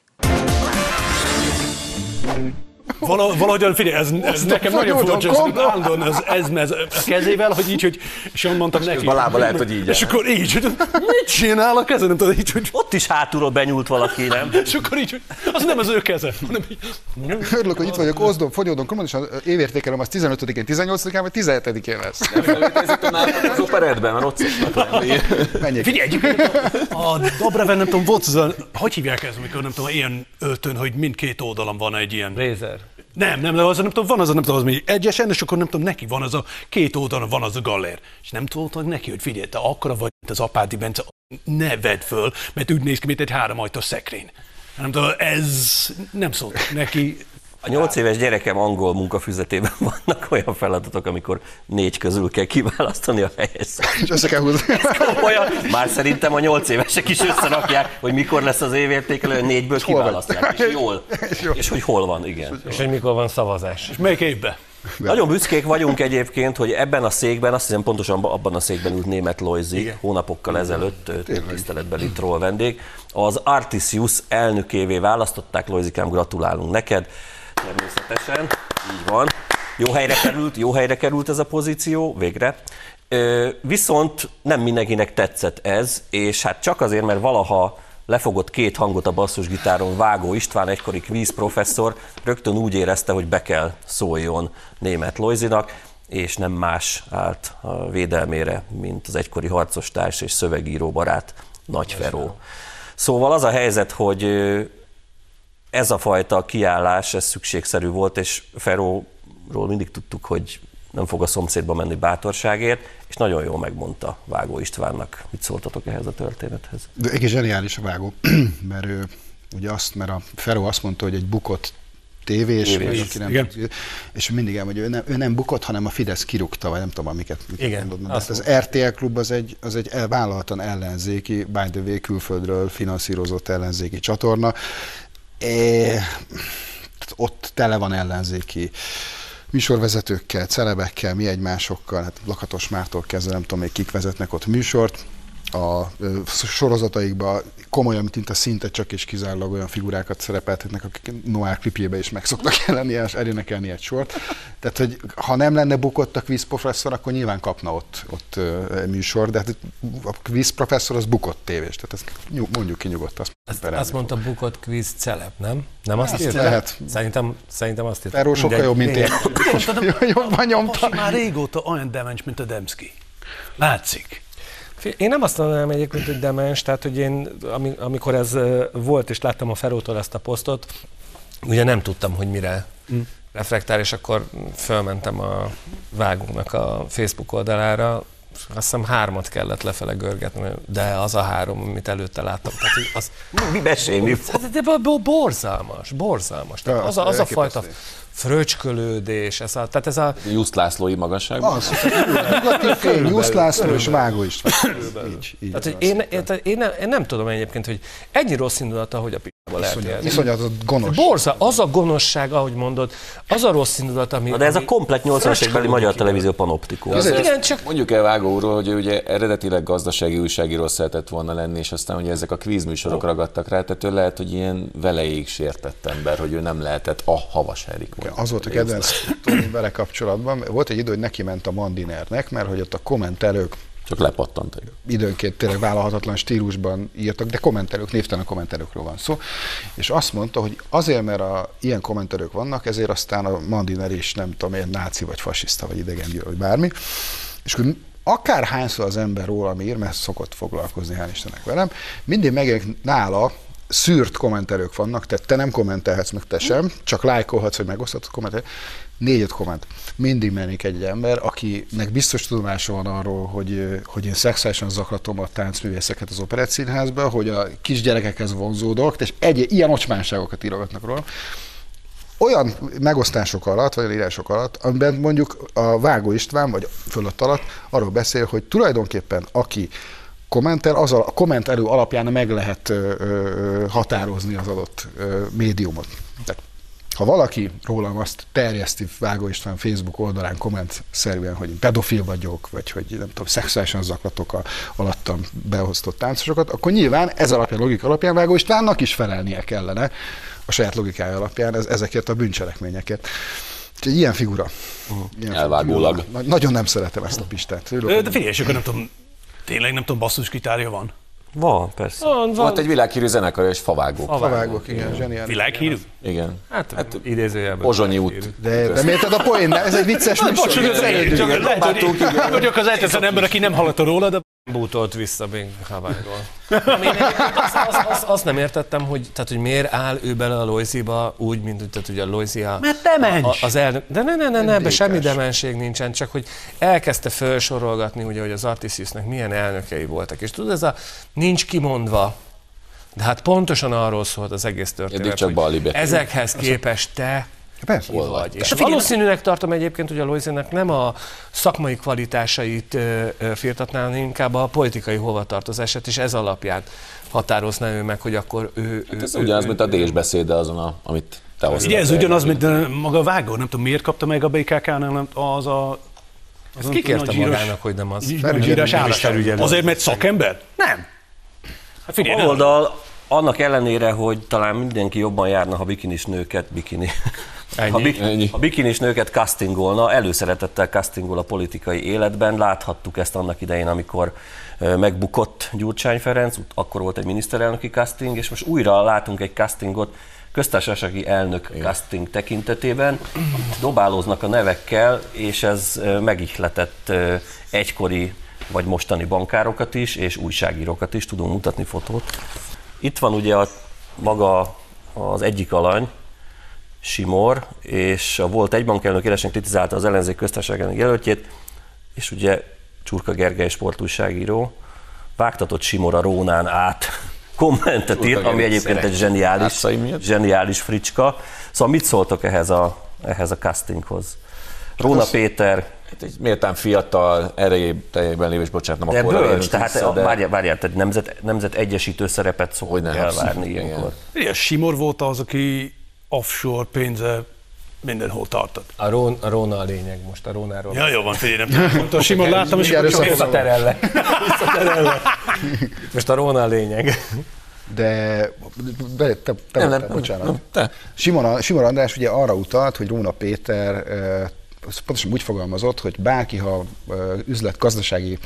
Valahogyan, figyelj, ez, ez nekem nagyon fontos, állandóan ez, ez, ez, ez kezével, hogy így, hogy... És onnan mondtam neki. És lába lehet, hogy így. És akkor így, hogy mit csinál a keze? Nem tudod, így, hogy... Ott is hátulról benyúlt valaki, nem? És akkor így, hogy az nem az ő keze, hanem így... Örülök, hogy itt vagyok, ozdom, fonyódom, komolyan évértékelem, az tizenötödikén, tizennyolcadikán, vagy tizenhetedikén lesz. Az operetben, mert ott szoktak lenni. Menjék. Figyelj, a Dobreven, nem tudom, volt, hogy hívják ez, amikor nem tudom, ilyen öltön, hogy mindkét oldalon van egy ilyen... Rézer. Nem, nem, de az, nem tudom, van az, nem tudom, az még egyesen, és akkor nem tudom, neki van az a két oldalon van az a galér. És nem tudtam neki, hogy figyelj, te akkora vagy, mint az Apáti Bence, ne vedd föl, mert úgy néz ki, mint egy háromajtós szekrény. Nem tudom, ez nem szólt neki. A nyolc éves gyerekem angol munkafüzetében vannak olyan feladatok, amikor négy közül kell kiválasztani a helyes számot. És össze kell húzni. Már szerintem a nyolc évesek is összerakják, hogy mikor lesz az évértékelő, hogy négyből kiválasztják. És jól. És hogy hol van, igen. És hogy mikor van szavazás. És melyik évben? De. Nagyon büszkék vagyunk egyébként, hogy ebben a székben, azt hiszem pontosan abban a székben ült Németh Lojzi, igen, hónapokkal ezelőtt, tiszteletbeli Troll vendég, az Artisius elnökévé választották. Lojzikám, gratulálunk neked. Természetesen, így van. Jó helyre került, jó helyre került ez a pozíció, végre. Ö, viszont nem mindenkinek tetszett ez, és hát csak azért, mert valaha lefogott két hangot a basszusgitáron Vágó István, egykori kvízprofesszor, rögtön úgy érezte, hogy be kell szóljon Németh Lojzinak, és nem más állt a védelmére, mint az egykori harcostárs és szövegíró barát, Nagy Feró. Szóval az a helyzet, hogy ez a fajta kiállás, ez szükségszerű volt, és Feróról mindig tudtuk, hogy nem fog a szomszédba menni bátorságért, és nagyon jól megmondta Vágó Istvánnak. Mit szóltatok ehhez a történethez? De egész zseniális a Vágó, mert ő ugye azt, mert a Feró azt mondta, hogy egy bukott tévés, tévés. Aki nem tud, és mindig elmondja, ő nem, ő nem bukott, hanem a Fidesz kirúgta, vagy nem tudom, amiket mondott. Hát az er té el klub az egy, az egy vállaltan ellenzéki, by the way, külföldről finanszírozott ellenzéki csatorna. É, ott tele van ellenzéki műsorvezetőkkel, celebekkel, mi egymásokkal, hát Lakatos Mártól kezdve nem tudom még kik vezetnek ott műsort. A sorozataikban komolyan, mint a szinte csak és kizárólag olyan figurákat szerepeltetnek, akik Noir klipjében is meg szoktak jelenni, és elénekelni egy sort. Tehát, hogy ha nem lenne bukott a kvízprofesszor, akkor nyilván kapna ott, ott műsor, de hát a kvízprofesszor az bukott tévés, tehát ezt mondjuk ki nyugodtan. Azt, azt, azt mondta, bukott kvíz celeb, nem? Nem azt írta? Lehet. Szerintem, szerintem azt írta. Erről sokkal jobb, mint én. Jobban nyomta. Most már régóta olyan demens, mint a Demszki. Látszik. Én nem azt mondanám egyébként, hogy demens, tehát hogy én, amikor ez volt, és láttam a Ferótól ezt a posztot, ugye nem tudtam, hogy mire mm. reflektál, és akkor fölmentem a Vágónak a Facebook oldalára, azt hiszem hármat kellett lefele görgetni, de az a három, amit előtte láttam. Tehát, az, mi beszélni fog? De borzalmas, borzalmas. Tehát az a, az a fajta fröcskölődés, ez a, tehát ez a... Juszt Lászlói magasságban? Az, Juszt László és Vágó István. Tehát, hogy én, én, én, nem, én nem tudom egyébként, hogy ennyi rossz indulata, hogy a p***ba lehet. Iszonyatos gonosz. Borza, az a gonoszság, ahogy mondod, az a rossz indulat, ami... Na de ez a komplet nyolcvanas évekbeli magyar televízió panoptikum. Mondjuk el Vágó úrról, hogy ugye eredetileg gazdasági újságíró szeretett volna lenni, és aztán ugye ezek a kvízműsorok ragadtak rá, tehát ő lehet, hogy ilyen veleig sértett ember, hogy ő nem lehetett a havas Erik. Az volt a kedvenc tudom vele kapcsolatban, volt egy idő, hogy neki ment a Mandinernek, mert hogy ott a kommentelők csak lepattantak. Időnként tényleg vállalhatatlan stílusban írtak, de kommentelők, névtelen kommentelőkről van szó. És azt mondta, hogy azért, mert a, ilyen kommentelők vannak, ezért aztán a Mandiner is nem tudom, ilyen náci vagy fasiszta vagy idegengyűlölő vagy bármi. És akkor akárhányszor az ember rólam ír, mert szokott foglalkozni, hál' Istennek velem, mindig megjelenik nála, szűrt kommentelők vannak, tehát te nem kommentelhetsz, meg te sem, csak lájkolhatsz, hogy megoszthatsz kommentelők. Négy-öt komment. Mindig menik egy ember, akinek biztos tudomása van arról, hogy, hogy én szexuálisan zaklatom a táncművészeket az Operettszínházban, hogy a kisgyerekekhez vonzódok, és egy ilyen ocsmánságokat írogatnak róla. Olyan megosztások alatt, vagy írások alatt, amiben mondjuk a Vágó István, vagy fölött alatt arról beszél, hogy tulajdonképpen aki kommentel, az a kommentelő alapján meg lehet ö, ö, határozni az adott ö, médiumot. Tehát Ha valaki rólam azt terjeszti Vágó István Facebook oldalán komment szerűen, hogy pedofil vagyok, vagy hogy nem tudom, szexuálisan zaklatok a alattam beosztott táncosokat, akkor nyilván ez alapján, logika alapján Vágó Istvánnak is felelnie kellene a saját logikája alapján ez, ezekért a bűncselekményeket. Úgyhogy ilyen figura. Uh-huh. Ilyen elvágólag. Figura. Nagyon nem szeretem ezt a Pistát. De figyelj, és akkor nem tudom, tényleg nem tudom, basszusgitárja van? Van, persze. Van, van. Volt egy világhírű zenekar és favágók. Favágók, igen, zseniális. Világhírű? Igen. Hát, hát idézőjelben. Pozsonyi út. De, de miért a poén? Ez egy vicces műsor. Bocsánat, az egyedül. Vagyok az egyetlen ember, aki nem hallotta róla, de bútolt vissza még Hawaii-ról. Azt nem értettem, hogy, tehát, hogy miért áll ő bele a Lojziba úgy, mint tehát, hogy a Lojzi a... Mert demens! A, az el, de ne, ne, ne, ne, be semmi demenség nincsen, csak hogy elkezdte felsorolgatni, ugye, hogy az Artisziusznak milyen elnökei voltak. És tudod, ez a nincs kimondva. De hát pontosan arról szólt az egész történet, hogy ezekhez képest te... Persze, hol vagy. És valószínűleg tartom egyébként, hogy a Lojzinak nem a szakmai kvalitásait firtatná, hanem inkább a politikai hovatartozását, és ez alapján határozná ő meg, hogy akkor ő... Hát ez ő, ugyanaz, ő, mint a Dés beszéde azon, a, amit te hoztál. Ugye ez ugyanaz, mint maga Vágó, nem tudom, miért kapta meg a bé ká ká-nál az a... Ezt kikérte magának, hogy nem az. Felügyírás állásfelügyelő. Azért, mert szakember? Nem. Hát figyelj, oldal annak ellenére, hogy talán mindenki jobban járna, ha bikinis nőket bikini... Ha, bik- ha bikinis nőket castingolna, előszeretettel castingol a politikai életben, láthattuk ezt annak idején, amikor megbukott Gyurcsány Ferenc, akkor volt egy miniszterelnöki casting, és most újra látunk egy castingot köztársasági elnök casting tekintetében, dobálóznak a nevekkel, és ez megihletett egykori vagy mostani bankárokat is, és újságírókat is, tudunk mutatni fotót. Itt van ugye a, maga az egyik alany, Simor, és a volt egybankelnök élesen kritizálta az ellenzék köztársaságának jelöltjét, és ugye Csurka Gergely sportújságíró vágtatott Simor a Rónán át kommentet írt, ami egyébként egy zseniális, zseniális fricska. Szóval mit szóltok ehhez a, ehhez a castinghoz? Róna Péter... Hát egy méltán fiatal, erejében lévő, és bocsánat, nem akkor a bölcs, tehát vissza, de... várjál, várjál, tehát nemzet, nemzet egyesítő szerepet szokott elvárni ilyenkor. Igen, Simor volt az, aki offshore pénze mindenhol tartott. A, Rón, a Róna a lényeg most, a Rónáról. Ja, jó van, figyelj, nem tudom, Simon láttam, és visszaterellek. Visszaterellek. Most a Róna a lényeg. De... de te, te nem, voltál, nem, bocsánat. Nem, te. Simon, Simor András ugye arra utalt, hogy Róna Péter pontosan úgy fogalmazott, hogy bárki, ha üzletgazdasági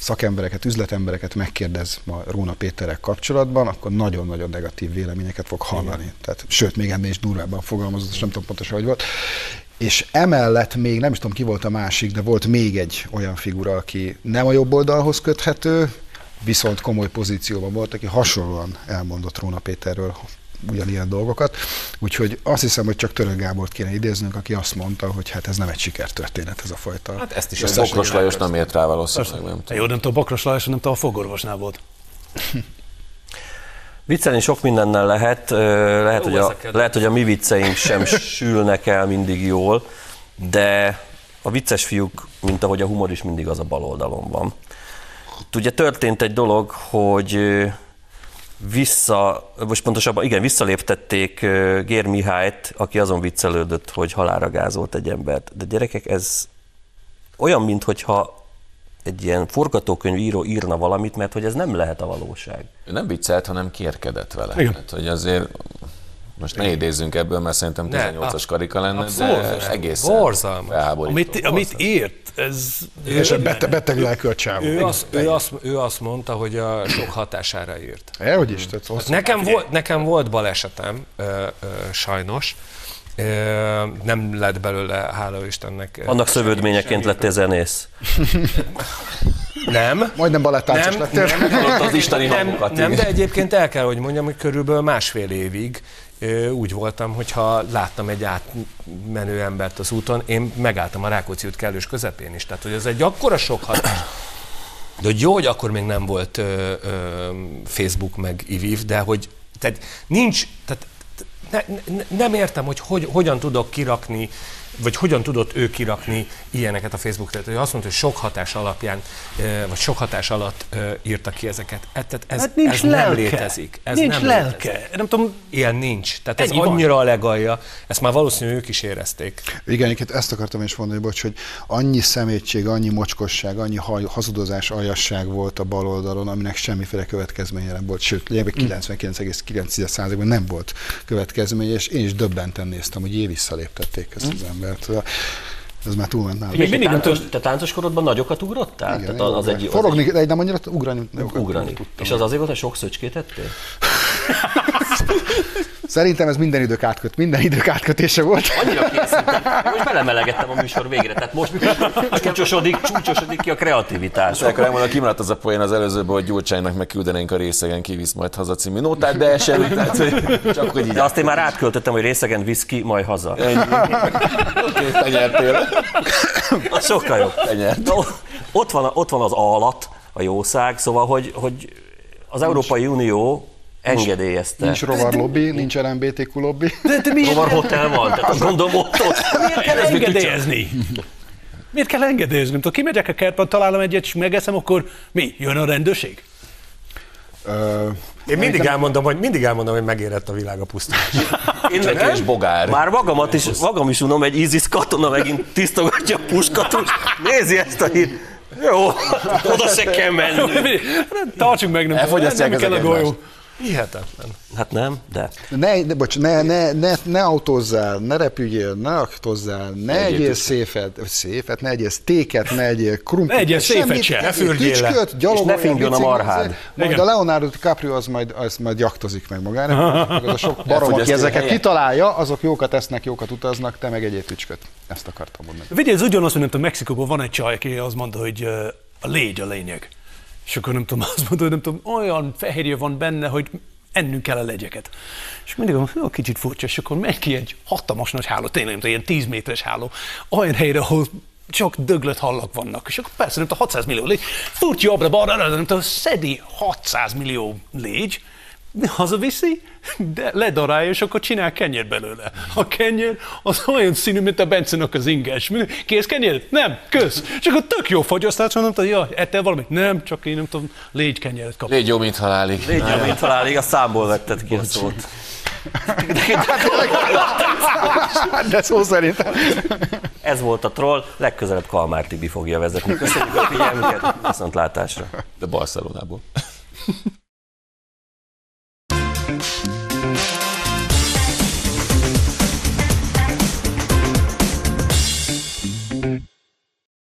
szakembereket, üzletembereket megkérdez ma Róna Péterrel kapcsolatban, akkor nagyon-nagyon negatív véleményeket fog hallani. Igen. Tehát, sőt, még ennél is durvábban fogalmazott, és nem tudom pontosan, hogy volt. És emellett még, nem is tudom ki volt a másik, de volt még egy olyan figura, aki nem a jobb oldalhoz köthető, viszont komoly pozícióban volt, aki hasonlóan elmondott Róna Péterről ugyanilyen dolgokat. Úgyhogy azt hiszem, hogy csak Török Gábort kéne idéznünk, aki azt mondta, hogy hát ez nem egy sikertörténet, ez a fajta. Hát ezt is. Ezt Bokros Lajos nem ért rá valószínűleg. Nem jó, nem tudom, Bokros Lajos, nem tudom, a fogorvosnál volt. Viccelni sok mindennel lehet, lehet, jó, hogy a, lehet, hogy a mi vicceink sem sülnek el mindig jól, de a vicces fiúk, mint ahogy a humor is mindig az a bal oldalon van. Ugye történt egy dolog, hogy vissza, most pontosabban, igen, visszaléptették Gér Mihályt, aki azon viccelődött, hogy halálra gázolt egy embert. De gyerekek, ez olyan, mintha egy ilyen forgatókönyvíró írna valamit, mert hogy ez nem lehet a valóság. Ő nem viccelt, hanem kérkedett vele. Hát, hogy azért most ne idézzünk ebből, mert szerintem tizennyolcas karika lenne, de egészen elháborító. Amit, amit írt, ez... És a bete, beteg lelkölcsávú. Ő, az, ő, azt, ő azt mondta, hogy a sok hatására írt. E, hogy is, tehát hát nekem, volt, nekem volt balesetem, ö, ö, sajnos. Ö, nem lett belőle, hála Istennek... Annak szövődményeként lettél zenész. Nem. Majdnem balettáncos lettél. Nem, nem, az isteni hangokat. Nem, de egyébként el kell, hogy mondjam, hogy körülbelül másfél évig úgy voltam, hogyha láttam egy átmenő embert az úton, én megálltam a Rákóczi út kellős közepén is. Tehát, hogy ez egy akkora sok hatás. De hogy jó, hogy akkor még nem volt ö, ö, Facebook meg iViv, de hogy tehát nincs, tehát ne, ne, nem értem, hogy, hogy hogyan tudok kirakni vagy hogyan tudott ő kirakni ilyeneket a Facebook tehát, hogy azt mondta, hogy sok hatás alapján, vagy sok hatás alatt írta ki ezeket. Tehát ez, hát nincs ez nem létezik. Ez nincs nem lelke. Létezik. Nem tudom, ilyen nincs. Tehát ez annyira van. A legalja, ezt már valószínűleg ők is érezték. Igen, ezt akartam is mondani, bocs, hogy annyi szemétség, annyi mocskosság, annyi hazudozás, aljasság volt a baloldalon, aminek semmiféle következménye nem volt. Sőt, kilencvenkilenc egész kilenc százalékban nem volt következménye, és én is döbbenten néztem, hogy így visszaléptették ezt az embert. Ez már túlment nálam. Még mindig táncos, te táncos korodban nagyokat ugrottál? Igen, az egy, az forogni, egy... nem annyira ugrani. Nem ugrani. Tudtam. És az azért volt, hogy sok szöcskét ettél? Szerintem ez minden idők átköt, minden idők átkötése volt. Annyira készültem. Most belemelegettem a műsor végre, tehát most csúcsosodik, csúcsosodik ki a kreativitás. Akkor elmondom, kimaradt az a poén az előzőből, hogy Gyurcsánynak megküldenénk a részegen, kivisz majd haza című nótát, de semmi, tehát hogy csak hogy így. De azt én már átköltöttem, hogy részegen visz ki, majd haza. Oké, te nyertél. Az sokkal jobb. Te nyert. Ott van, ott van az A alatt, a jószág, szóval, hogy, hogy az Európai Unió engedélyezte. Nincs rovar lobby, nincs el em bé té kú lobby. De te miért? Rovar hotel van, tehát azt gondolom ott, ott. Miért kell engedélyezni? Miért kell engedélyezni? Ha kimegyek a kertben, találom egyet, és megeszem, akkor mi? Jön a rendőrség? Ö, Én mindig elmondom, hogy mindig elmondom, hogy megérett a világ a pusztulásra. Én csak és bogár. Már magamat is, magam is unom, egy ISIS katona megint tisztogatja a puskatust. Nézi ezt a hírt. Jó, oda se kell menni. Tartsuk meg, nem, nem kell a golyó. Hihetetlen. Hát nem, de... Ne, de bocs, ne, ne, ne, ne autózzál, ne repüljél, ne aktozzál, ne, ne egyél széfet, széfet, ne egyél téket, ne egyél krumplit. Ne egyél széfet se, ne fürdjél le. És ne fingjön a marhád. Majd a Leonardo DiCaprio az majd, az majd jaktozik meg magának. Az a sok barom, aki ezeket kitalálja, azok jókat esznek, jókat utaznak, te meg egyél tücsköt. Ezt akartam mondani. Vigyázz, ez ugyanaz, hogy nem tudom, Mexikóban van egy csaj, aki azt mondta, hogy a légy a lényeg. És akkor nem tudom, azt mondom, nem tudom, olyan fehérje van benne, hogy ennünk kell a legyeket. És mindig mondom, kicsit furcsa, és akkor megy ki egy hatalmas nagy háló, tényleg nem tudom, ilyen tíz méteres háló, olyan helyre, ahol csak döglött hallak vannak. És akkor persze, nem tudom, hatszáz millió légy, furcsa jobbra-balra, nem tudom, szedi hatszáz millió légy, hazaviszi, de ledarálja, és akkor csinál kenyér belőle. A kenyér az olyan színű, mint a Bencenek az inges. Kész kenyér? Nem, kösz. És akkor tök jó fagyasztás, mondom, hogy jaj, ettél valamit? Nem, csak én nem tudom, légy kenyeret kapni. Légy jó, mint halálig. Légy jó, mint halálig, a számból vetted ki a szót. De szó szerint. Ez volt a troll, legközelebb Kalmár Tibi fogja vezetni. Köszönjük a figyelmüket, viszontlátásra. De Barcelonából.